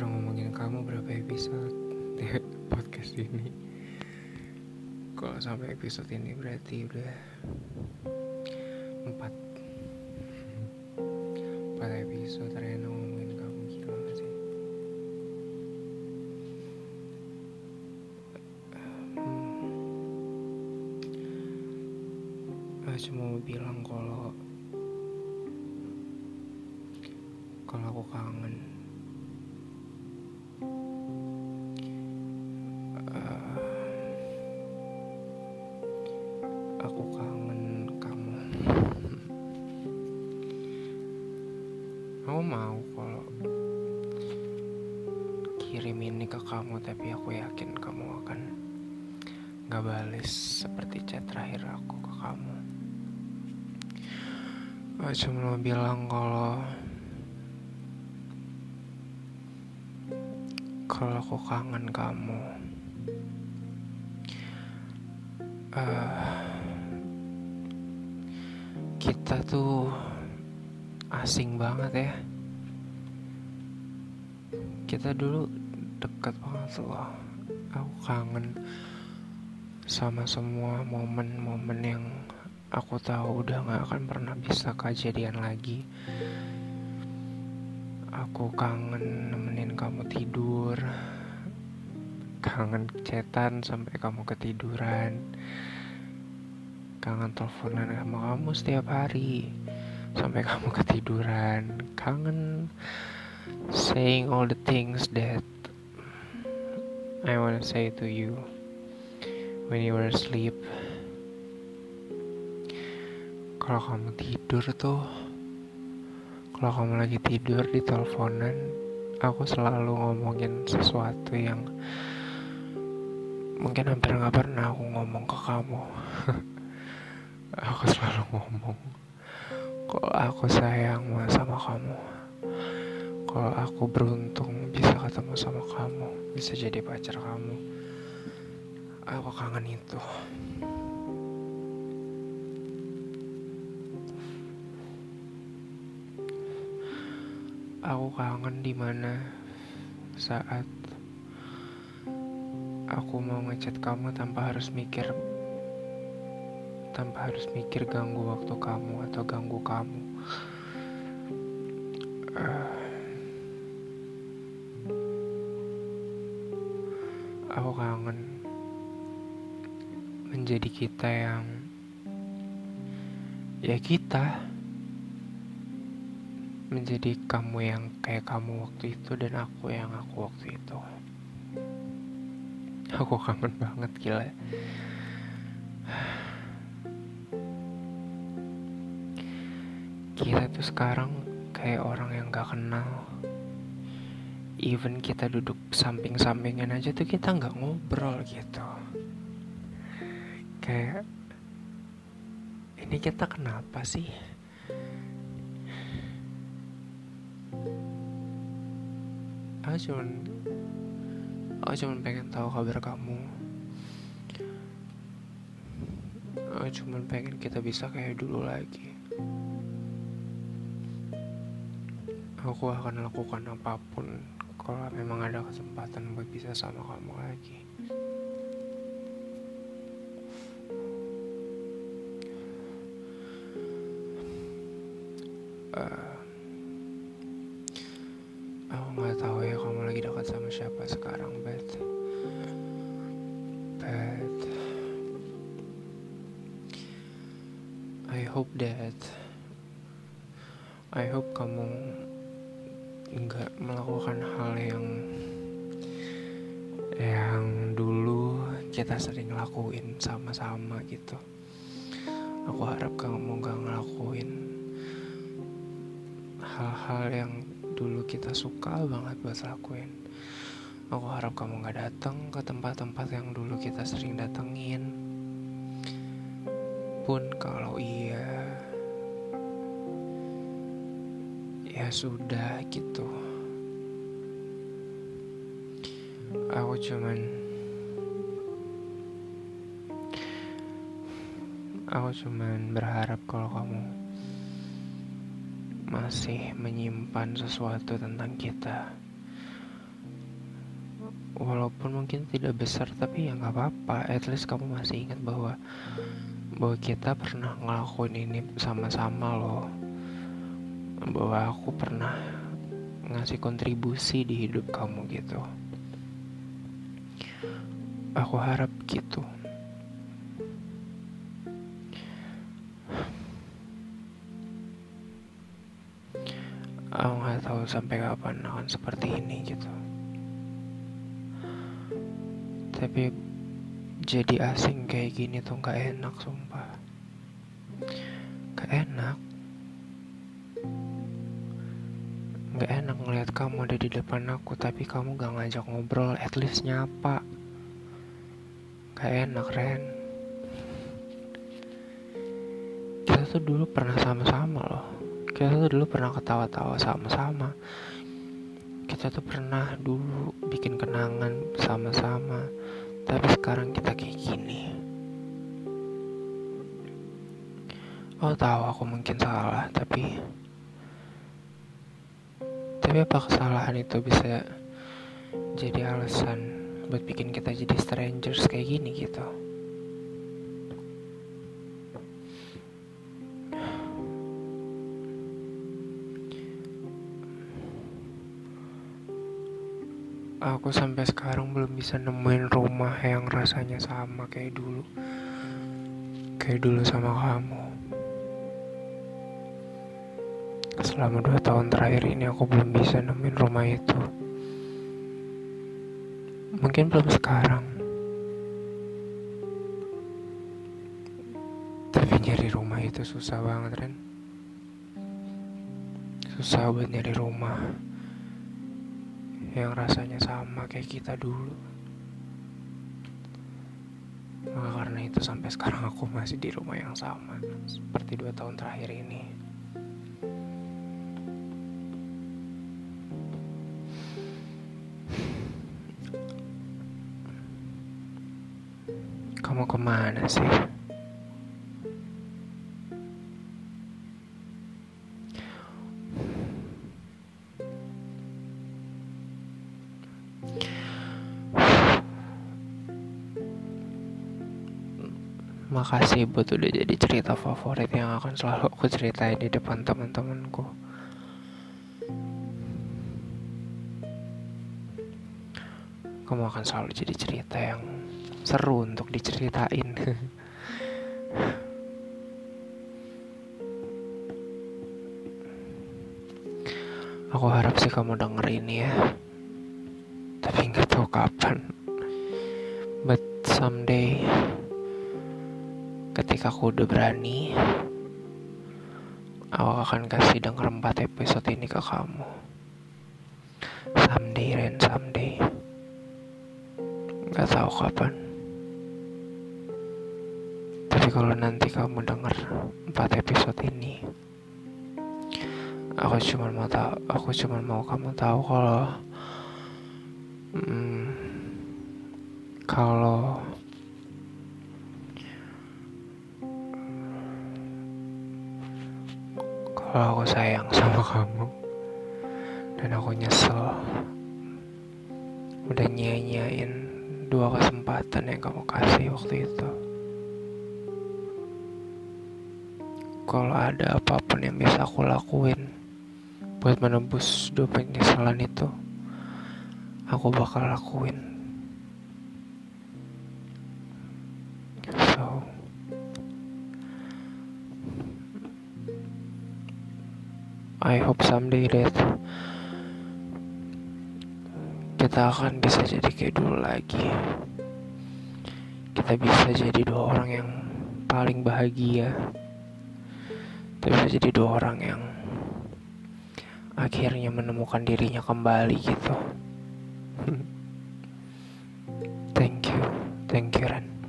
udah ngomongin kamu berapa episode di podcast ini. Kalau sampai episode ini berarti udah 4 episode Reno ngomongin kamu. Gila gak sih? Cuma mau bilang kalau aku kangen. Aku kangen kamu. Aku mau kalau kirim ini ke kamu, tapi aku yakin kamu akan gak bales seperti chat terakhir aku ke kamu. Aku cuma mau bilang kalau aku kangen kamu. Kita tuh asing banget ya. Kita dulu dekat banget loh. Aku kangen sama semua momen-momen yang aku tahu udah gak akan pernah bisa kejadian lagi. Aku kangen nemenin kamu tidur, kangen chatan sampai kamu ketiduran, kangen teleponan sama kamu setiap hari sampai kamu ketiduran, kangen saying all the things that I wanna say to you when you were asleep. Kalau kamu tidur tuh, kalau kamu lagi tidur di teleponan, aku selalu ngomongin sesuatu yang mungkin hampir gak pernah aku ngomong ke kamu. Aku selalu ngomong kalau aku sayang sama kamu, kalau aku beruntung bisa ketemu sama kamu, bisa jadi pacar kamu. Aku kangen itu. Aku kangen dimana saat aku mau ngechat kamu tanpa harus mikir ganggu waktu kamu atau ganggu kamu. Aku kangen menjadi kita yang ya kita, menjadi kamu yang kayak kamu waktu itu dan aku yang aku waktu itu. Aku kangen banget, gila. Kita tuh sekarang kayak orang yang gak kenal. Even kita duduk samping-sampingan aja tuh kita gak ngobrol gitu. Kayak ini kita kenapa sih? Aku cuma pengen tahu kabar kamu. Aku cuma pengen kita bisa kayak dulu lagi. Aku akan lakukan apapun kalau memang ada kesempatan buat bisa sama kamu lagi. Gak tahu ya kamu lagi dekat sama siapa sekarang, but I hope kamu nggak melakukan hal yang dulu kita sering lakuin sama-sama gitu. Aku harap kamu nggak ngelakuin hal-hal yang dulu kita suka banget buat lakuin. Aku harap kamu gak datang ke tempat-tempat yang dulu kita sering datengin. Pun kalau iya, ya sudah gitu. Aku cuman berharap kalau kamu masih menyimpan sesuatu tentang kita. walaupun mungkin tidak besar, tapi ya nggak apa-apa, at least kamu masih ingat bahwa kita pernah ngelakuin ini sama-sama loh, bahwa aku pernah ngasih kontribusi di hidup kamu gitu. Aku harap gitu. Aku nggak tahu sampai kapan akan seperti ini gitu. Tapi jadi asing kayak gini tuh gak enak, sumpah. Gak enak. Gak enak ngeliat kamu ada di depan aku, tapi kamu gak ngajak ngobrol, at least nyapa. Gak enak, Ren. Kita tuh dulu pernah sama-sama loh. Kita tuh dulu pernah ketawa-tawa sama-sama. Kita tuh pernah dulu bikin kenangan sama-sama. Tapi sekarang kita kayak gini. Oh tahu aku mungkin salah, tapi apa kesalahan itu bisa jadi alasan buat bikin kita jadi strangers kayak gini gitu? Aku sampai sekarang belum bisa nemuin rumah yang rasanya sama kayak dulu sama kamu. Selama 2 tahun terakhir ini aku belum bisa nemuin rumah itu. Mungkin belum sekarang, tapi nyari rumah itu susah banget, Ren. Susah buat nyari rumah yang rasanya sama kayak kita dulu. Maka karena itu sampai sekarang aku masih di rumah yang sama seperti 2 tahun terakhir ini. Kamu kemana sih? Makasih buat udah jadi cerita favorit yang akan selalu aku ceritain di depan teman-temanku. Kamu akan selalu jadi cerita yang seru untuk diceritain. Aku harap sih kamu denger ini ya, tapi nggak tahu kapan. But someday, ketika aku udah berani, aku akan kasih denger 4 episode ini ke kamu. Someday, Ren, someday. Gak tahu kapan. Tapi kalau nanti kamu denger 4 episode ini, aku cuma mau kamu tahu kalau aku sayang sama kamu, dan aku nyesel udah nyanyain 2 kesempatan yang kamu kasih waktu itu. Kalau ada apapun yang bisa aku lakuin buat menebus 2 penyesalan itu, aku bakal lakuin. So I hope someday that kita akan bisa jadi kayak dulu lagi. Kita bisa jadi 2 orang yang paling bahagia. Kita bisa jadi 2 orang yang akhirnya menemukan dirinya kembali gitu. Thank you, Ren.